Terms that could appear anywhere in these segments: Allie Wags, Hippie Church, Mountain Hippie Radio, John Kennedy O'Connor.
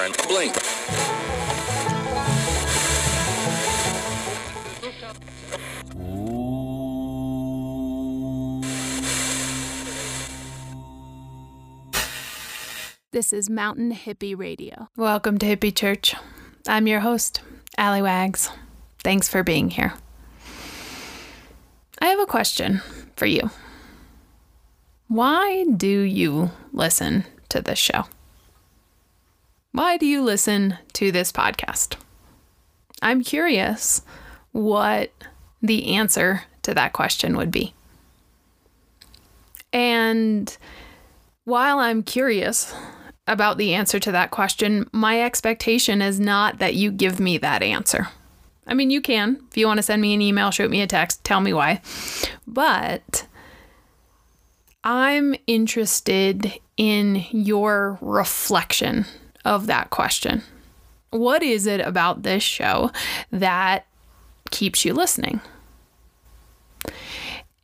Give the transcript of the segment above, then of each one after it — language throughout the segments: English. friend Blink. This is Mountain Hippie Radio. Welcome to Hippie Church. I'm your host, Allie Wags. Thanks for being here. I have a question for you. Why do you listen to this show? Why do you listen to this podcast? I'm curious what the answer to that question would be. And while I'm curious about the answer to that question, my expectation is not that you give me that answer. I mean, you can. If you want to send me an email, shoot me a text, tell me why. But I'm interested in your reflection of that question. What is it about this show that keeps you listening?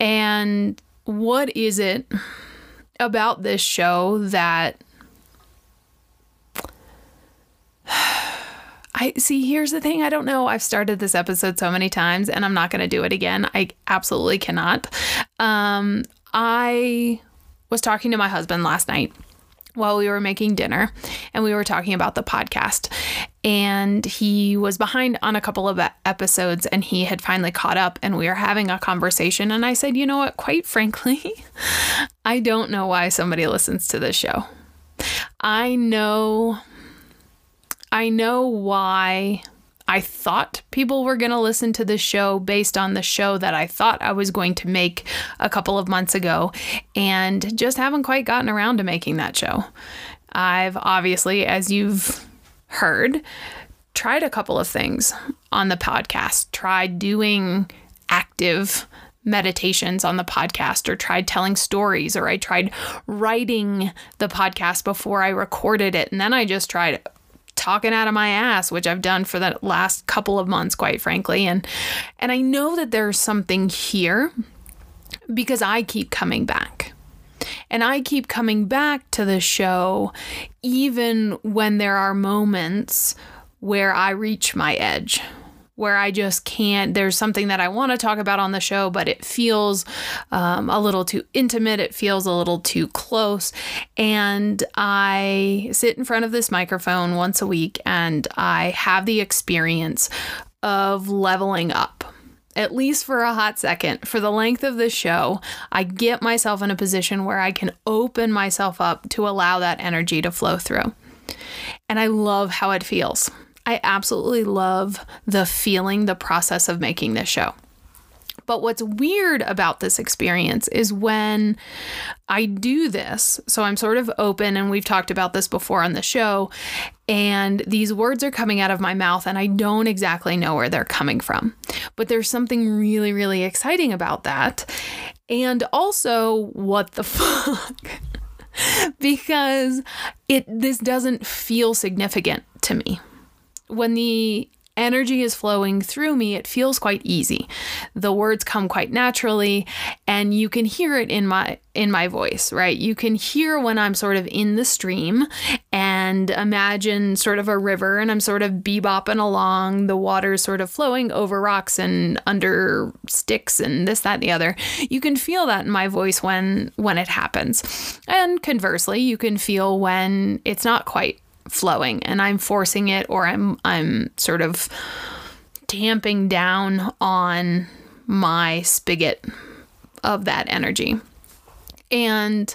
And what is it about this show that I see? Here's the thing. I don't know. I've started this episode so many times and I'm not going to do it again. I absolutely cannot. I was talking to my husband last night while we were making dinner and we were talking about the podcast, and he was behind on a couple of episodes and he had finally caught up and we were having a conversation. And I said, you know what, quite frankly, I don't know why somebody listens to this show. I know why I thought people were going to listen to this show based on the show that I thought I was going to make a couple of months ago, and just haven't quite gotten around to making that show. I've obviously, as you've heard, tried a couple of things on the podcast, tried doing active meditations on the podcast, or tried telling stories, or I tried writing the podcast before I recorded it. And then I just tried talking out of my ass, which I've done for the last couple of months, quite frankly. And I know that there's something here because I keep coming back. And I keep coming back to the show even when there are moments where I reach my edge, where I just can't. There's something that I want to talk about on the show, but it feels a little too intimate. It feels a little too close. And I sit in front of this microphone once a week and I have the experience of leveling up, at least for a hot second. For the length of the show, I get myself in a position where I can open myself up to allow that energy to flow through. And I love how it feels. I absolutely love the feeling, the process of making this show. But what's weird about this experience is when I do this, so I'm sort of open, and we've talked about this before on the show, and these words are coming out of my mouth and I don't exactly know where they're coming from. But there's something really, really exciting about that. And also, what the fuck? Because this doesn't feel significant to me. When the energy is flowing through me, it feels quite easy. The words come quite naturally, and you can hear it in my voice, right? You can hear when I'm sort of in the stream, and imagine sort of a river, and I'm sort of bebopping along, the water's sort of flowing over rocks and under sticks and this, that, and the other. You can feel that in my voice when it happens. And conversely, you can feel when it's not quite flowing and I'm forcing it, or I'm sort of tamping down on my spigot of that energy. And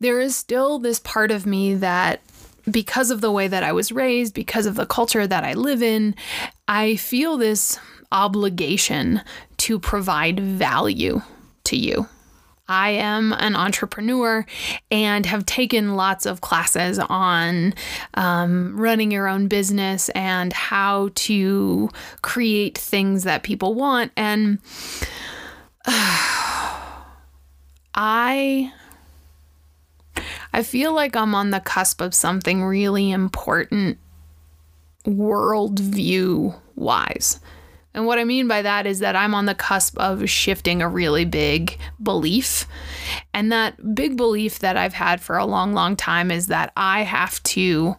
there is still this part of me that, because of the way that I was raised, because of the culture that I live in, I feel this obligation to provide value to you. I am an entrepreneur and have taken lots of classes on running your own business and how to create things that people want. And I feel like I'm on the cusp of something really important worldview-wise. And what I mean by that is that I'm on the cusp of shifting a really big belief. And that big belief that I've had for a long, long time is that I have to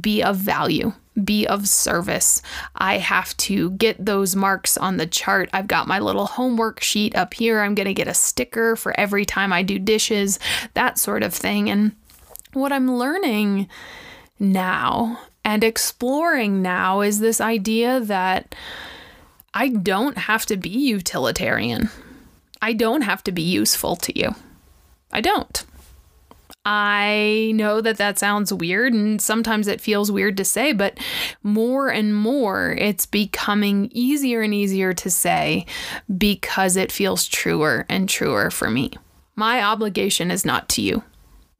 be of value, be of service. I have to get those marks on the chart. I've got my little homework sheet up here. I'm going to get a sticker for every time I do dishes, that sort of thing. And what I'm learning now and exploring now is this idea that I don't have to be utilitarian. I don't have to be useful to you. I don't. I know that that sounds weird, and sometimes it feels weird to say, but more and more it's becoming easier and easier to say because it feels truer and truer for me. My obligation is not to you.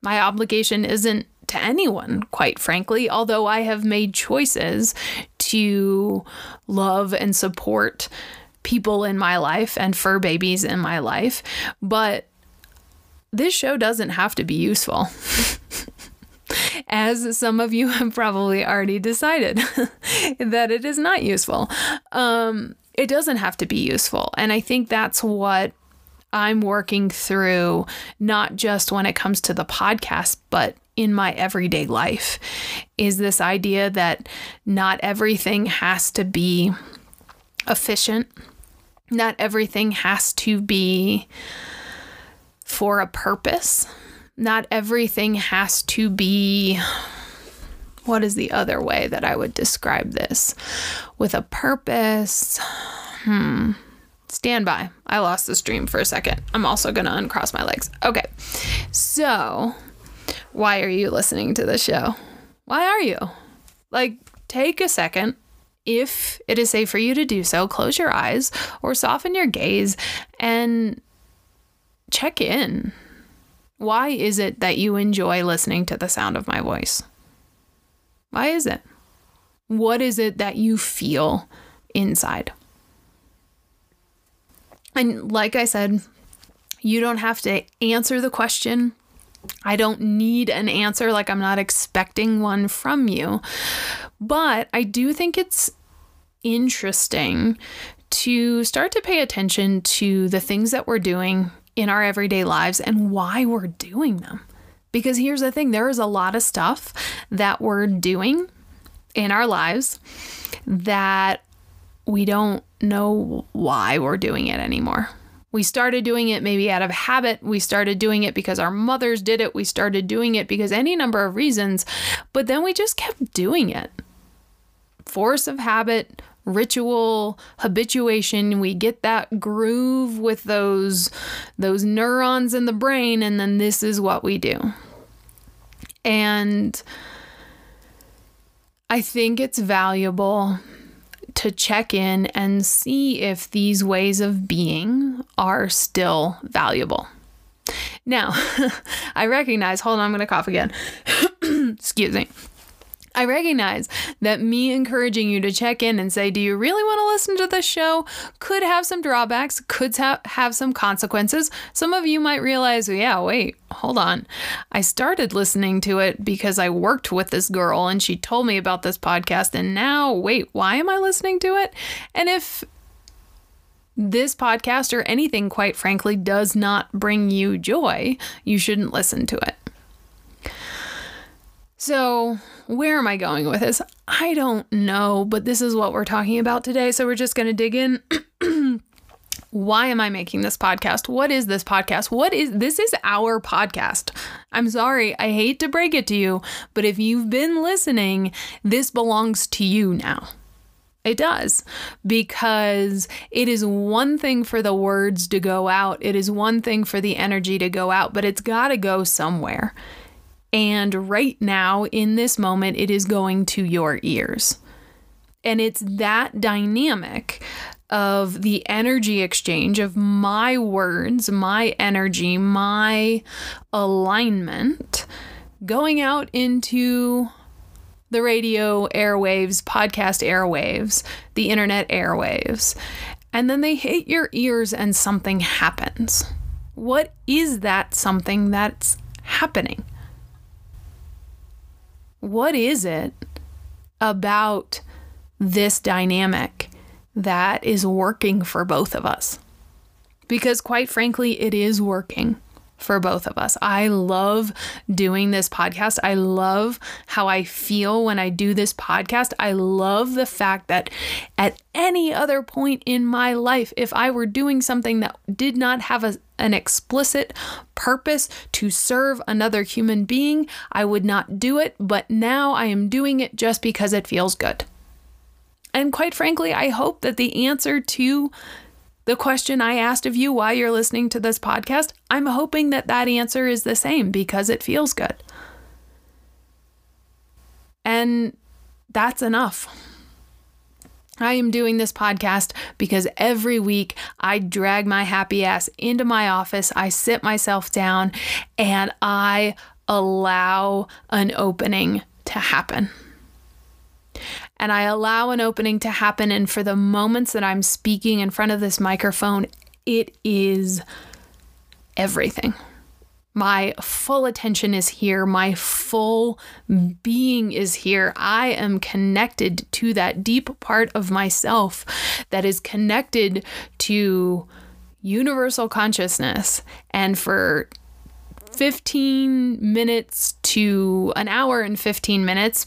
My obligation isn't to anyone, quite frankly, although I have made choices to love and support people in my life and fur babies in my life. But this show doesn't have to be useful, as some of you have probably already decided that it is not useful. It doesn't have to be useful. And I think that's what I'm working through, not just when it comes to the podcast, but in my everyday life, is this idea that not everything has to be efficient. Not everything has to be for a purpose. Not everything has to be, what is the other way that I would describe this? With a purpose. Stand by. I lost the stream for a second. I'm also going to uncross my legs. Okay. So, why are you listening to this show? Why are you? Like, take a second. If it is safe for you to do so, close your eyes or soften your gaze and check in. Why is it that you enjoy listening to the sound of my voice? Why is it? What is it that you feel inside? And like I said, you don't have to answer the question. I don't need an answer, like I'm not expecting one from you, but I do think it's interesting to start to pay attention to the things that we're doing in our everyday lives and why we're doing them. Because here's the thing, there is a lot of stuff that we're doing in our lives that we don't know why we're doing it anymore. We started doing it maybe out of habit. We started doing it because our mothers did it. We started doing it because any number of reasons, but then we just kept doing it. Force of habit, ritual, habituation. We get that groove with those neurons in the brain, and then this is what we do. And I think it's valuable to check in and see if these ways of being are still valuable. Now, I recognize, hold on, I'm going to cough again. Excuse me. I recognize that me encouraging you to check in and say, do you really want to listen to this show? Could have some drawbacks, could have some consequences. Some of you might realize, yeah, wait, hold on. I started listening to it because I worked with this girl and she told me about this podcast. And now, wait, why am I listening to it? And if this podcast or anything, quite frankly, does not bring you joy, you shouldn't listen to it. So where am I going with this? I don't know, but this is what we're talking about today. So we're just going to dig in. Why am I making this podcast? What is this podcast? This is our podcast. I'm sorry. I hate to break it to you, but if you've been listening, this belongs to you now. It does, because it is one thing for the words to go out. It is one thing for the energy to go out, but it's got to go somewhere. And right now, in this moment, it is going to your ears. And it's that dynamic of the energy exchange of my words, my energy, my alignment going out into the radio airwaves, podcast airwaves, the internet airwaves. And then they hit your ears and something happens. What is that something that's happening? What is it about this dynamic that is working for both of us? Because quite frankly, it is working. for both of us. I love doing this podcast. I love how I feel when I do this podcast. I love the fact that at any other point in my life, if I were doing something that did not have an explicit purpose to serve another human being, I would not do it. But now I am doing it just because it feels good. And quite frankly, I hope that the answer to the question I asked of you while you're listening to this podcast, I'm hoping that that answer is the same, because it feels good. And that's enough. I am doing this podcast because every week I drag my happy ass into my office, I sit myself down, and I allow an opening to happen. And I allow an opening to happen. And for the moments that I'm speaking in front of this microphone, it is everything. My full attention is here. My full being is here. I am connected to that deep part of myself that is connected to universal consciousness. And for 15 minutes to an hour and 15 minutes,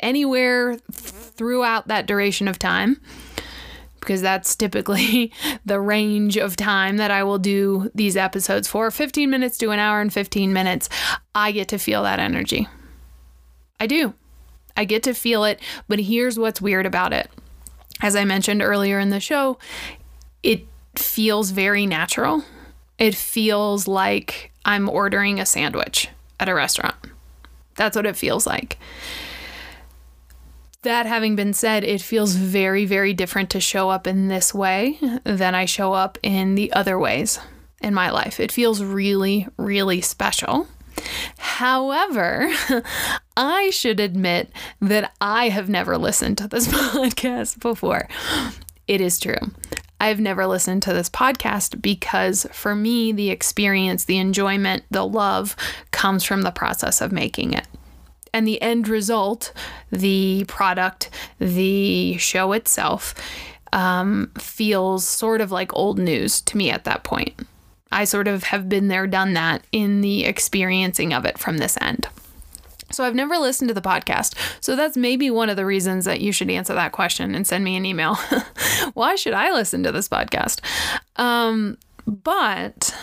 anywhere throughout that duration of time, because that's typically the range of time that I will do these episodes for, 15 minutes to an hour and 15 minutes, I get to feel that energy. I do. I get to feel it, but here's what's weird about it. As I mentioned earlier in the show, it feels very natural. It feels like I'm ordering a sandwich at a restaurant. That's what it feels like. That having been said, it feels very, very different to show up in this way than I show up in the other ways in my life. It feels really, really special. However, I should admit that I have never listened to this podcast before. It is true. I've never listened to this podcast because for me, the experience, the enjoyment, the love comes from the process of making it. And the end result, the product, the show itself, feels sort of like old news to me at that point. I sort of have been there, done that in the experiencing of it from this end. So I've never listened to the podcast. So that's maybe one of the reasons that you should answer that question and send me an email. Why should I listen to this podcast? But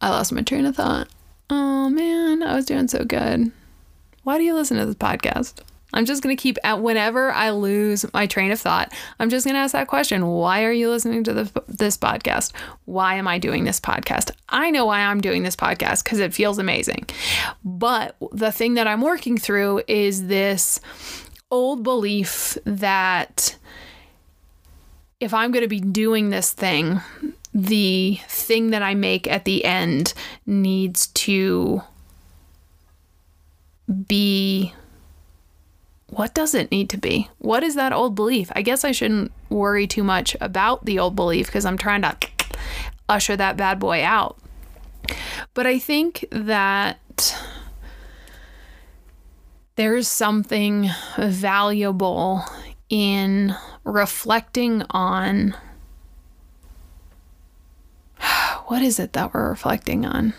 I lost my train of thought. Oh man, I was doing so good. Why do you listen to this podcast? I'm just going to keep at whenever I lose my train of thought. I'm just going to ask that question. Why are you listening to this podcast? Why am I doing this podcast? I know why I'm doing this podcast, because it feels amazing. But the thing that I'm working through is this old belief that if I'm going to be doing this thing, the thing that I make at the end needs to be, what does it need to be? What is that old belief? I guess I shouldn't worry too much about the old belief because I'm trying to usher that bad boy out. But I think that there's something valuable in reflecting on, what is it that we're reflecting on?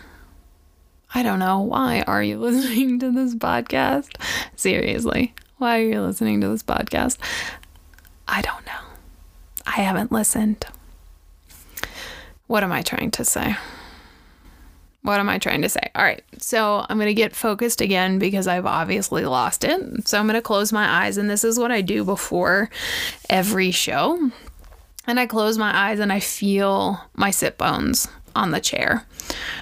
I don't know. Why are you listening to this podcast? Seriously, why are you listening to this podcast? I don't know. I haven't listened. What am I trying to say? What am I trying to say? All right, so I'm going to get focused again because I've obviously lost it. So I'm going to close my eyes, and this is what I do before every show. And I close my eyes and I feel my sit bones on the chair.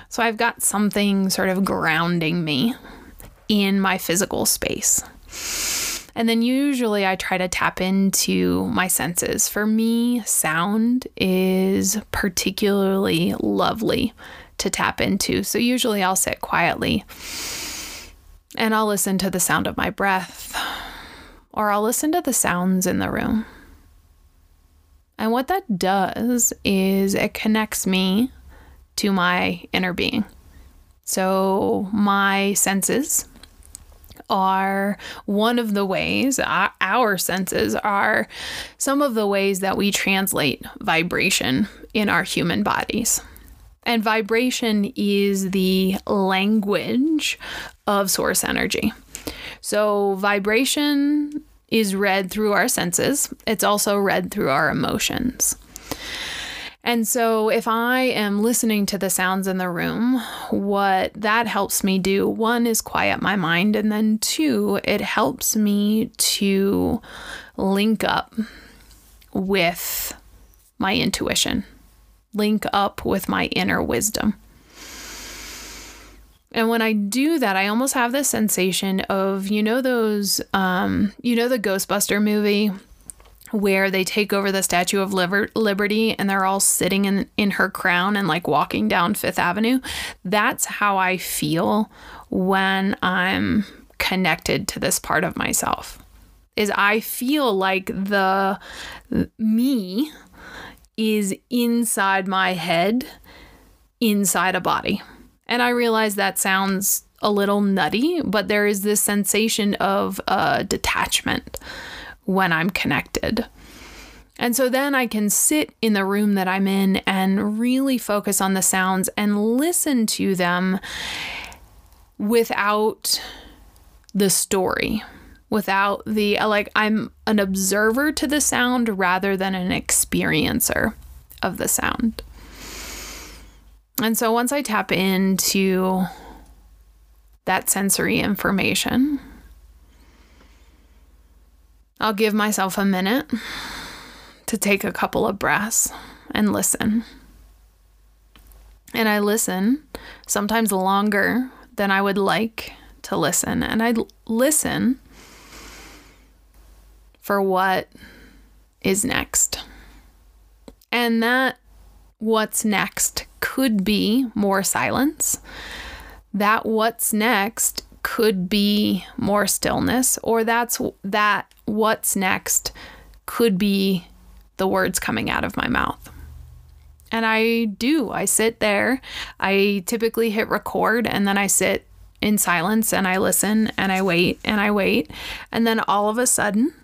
So I've got something sort of grounding me in my physical space. And then usually I try to tap into my senses. For me, sound is particularly lovely to tap into. So usually I'll sit quietly and I'll listen to the sound of my breath, or I'll listen to the sounds in the room. And what that does is it connects me to my inner being. So my senses are one of the ways, our senses are some of the ways that we translate vibration in our human bodies. And vibration is the language of source energy. So vibration is read through our senses. It's also read through our emotions. And so if I am listening to the sounds in the room, what that helps me do, one, is quiet my mind. And then two, it helps me to link up with my intuition, link up with my inner wisdom. And when I do that, I almost have this sensation of, the Ghostbuster movie where they take over the Statue of Liberty and they're all sitting in her crown and like walking down Fifth Avenue. That's how I feel when I'm connected to this part of myself, is I feel like the me is inside my head, inside a body. And I realize that sounds a little nutty, but there is this sensation of detachment when I'm connected. And so then I can sit in the room that I'm in and really focus on the sounds and listen to them without the story, without the, like, I'm an observer to the sound rather than an experiencer of the sound. And so once I tap into that sensory information, I'll give myself a minute to take a couple of breaths and listen. And I listen sometimes longer than I would like to listen. And I listen for what is next. And that what's next could be more silence. That what's next could be more stillness, or that what's next could be the words coming out of my mouth. And I sit there. I typically hit record and then I sit in silence and I listen and I wait. And then all of a sudden,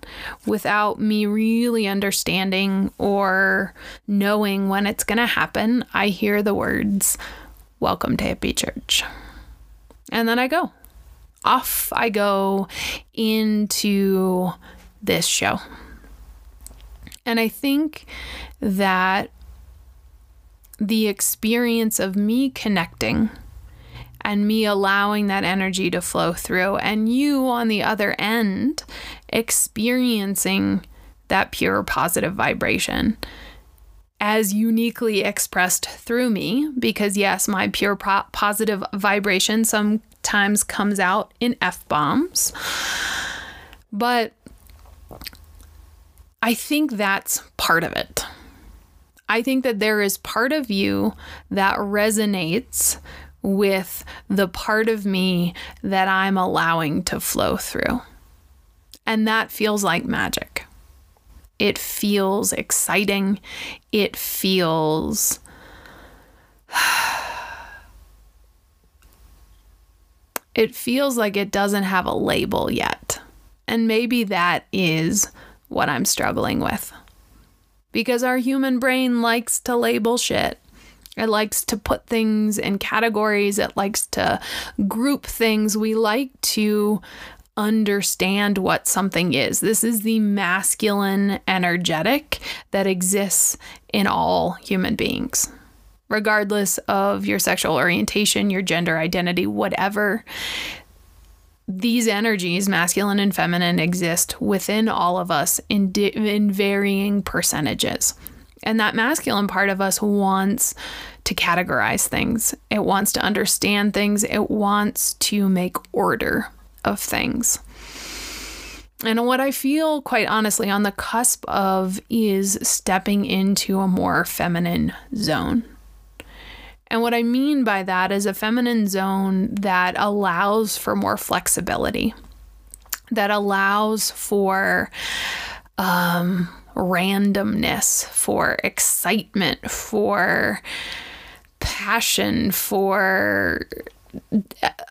without me really understanding or knowing when it's going to happen, I hear the words, "Welcome to Hippie Church." And then I go. Off I go into this show. And I think that the experience of me connecting and me allowing that energy to flow through, and you on the other end experiencing that pure positive vibration as uniquely expressed through me, because yes, my pure positive vibration sometimes comes out in F-bombs. But I think that's part of it. I think that there is part of you that resonates with the part of me that I'm allowing to flow through. And that feels like magic. It feels exciting. It feels it feels like it doesn't have a label yet. And maybe that is what I'm struggling with. Because our human brain likes to label shit. It likes to put things in categories. It likes to group things. We like to understand what something is. This is the masculine energetic that exists in all human beings, regardless of your sexual orientation, your gender identity, whatever. These energies, masculine and feminine, exist within all of us in varying percentages. And that masculine part of us wants to categorize things. It wants to understand things. It wants to make order of things. And what I feel, quite honestly, on the cusp of is stepping into a more feminine zone. And what I mean by that is a feminine zone that allows for more flexibility, that allows for randomness, for excitement, for passion, for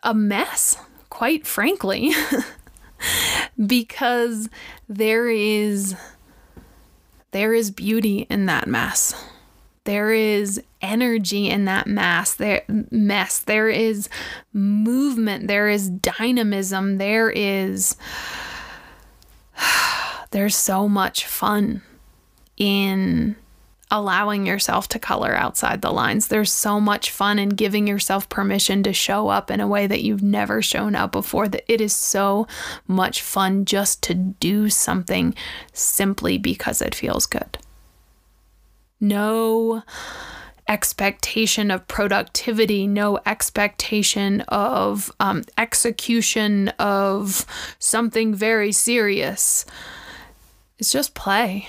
a mess, quite frankly, because there is beauty in that mess. There is energy in that mess. There is movement. There is dynamism. There's so much fun in allowing yourself to color outside the lines. There's so much fun in giving yourself permission to show up in a way that you've never shown up before. That it is so much fun just to do something simply because it feels good. No expectation of productivity, no expectation of execution of something very serious. It's just play.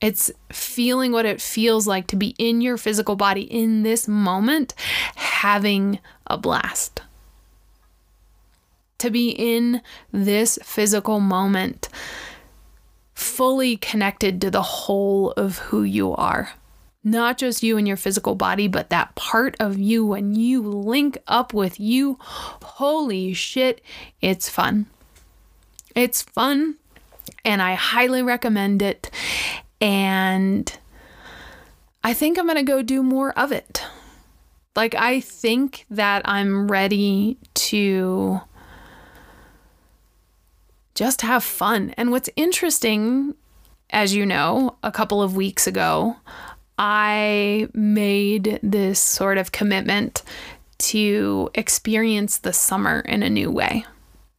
It's feeling what it feels like to be in your physical body in this moment, having a blast. To be in this physical moment, fully connected to the whole of who you are. Not just you and your physical body, but that part of you when you link up with you. Holy shit, it's fun. It's fun, and I highly recommend it. And I think I'm going to go do more of it. Like, I think that I'm ready to just have fun. And what's interesting, as you know, a couple of weeks ago, I made this sort of commitment to experience the summer in a new way.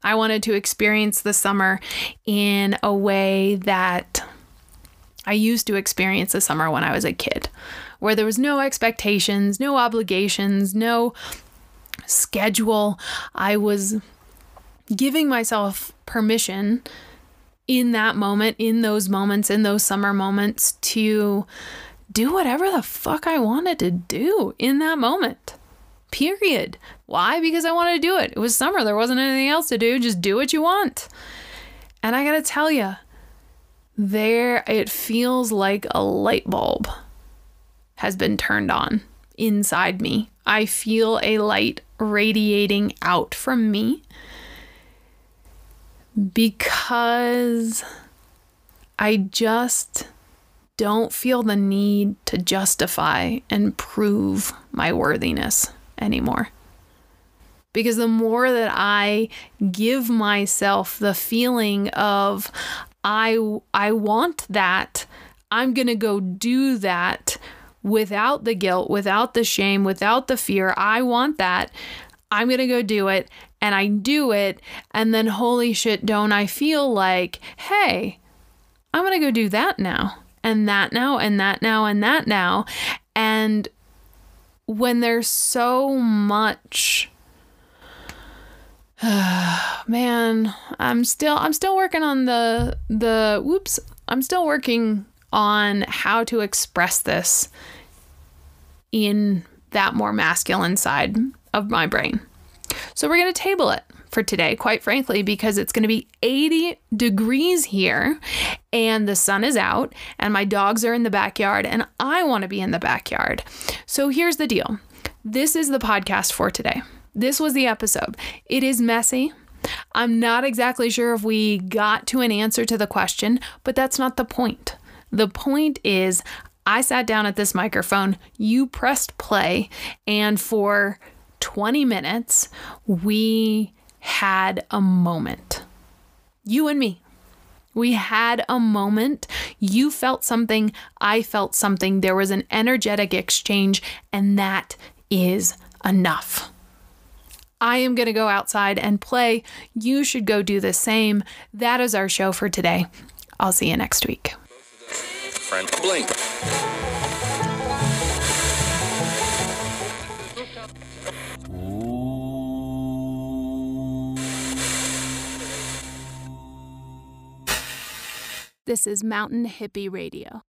I wanted to experience the summer in a way that I used to experience the summer when I was a kid, where there was no expectations, no obligations, no schedule. I was giving myself permission in that moment, in those moments, in those summer moments, to do whatever the fuck I wanted to do in that moment. Period. Why? Because I wanted to do it. It was summer. There wasn't anything else to do. Just do what you want. And I gotta tell you, it feels like a light bulb has been turned on inside me. I feel a light radiating out from me because I just don't feel the need to justify and prove my worthiness anymore. Because the more that I give myself the feeling of, I want that, I'm going to go do that without the guilt, without the shame, without the fear. I want that. I'm going to go do it. And I do it. And then, holy shit, don't I feel like, hey, I'm going to go do that now. And that now, and that now, and that now. And when there's so much, man, I'm still working on I'm still working on how to express this in that more masculine side of my brain. So we're going to table it for today, quite frankly, because it's going to be 80 degrees here and the sun is out and my dogs are in the backyard and I want to be in the backyard. So here's the deal. This is the podcast for today. This was the episode. It is messy. I'm not exactly sure if we got to an answer to the question, but that's not the point. The point is I sat down at this microphone, you pressed play, and for 20 minutes, we had a moment. You and me. We had a moment. You felt something. I felt something. There was an energetic exchange, and that is enough. I am going to go outside and play. You should go do the same. That is our show for today. I'll see you next week. Friend Blink. This is Mountain Hippie Radio.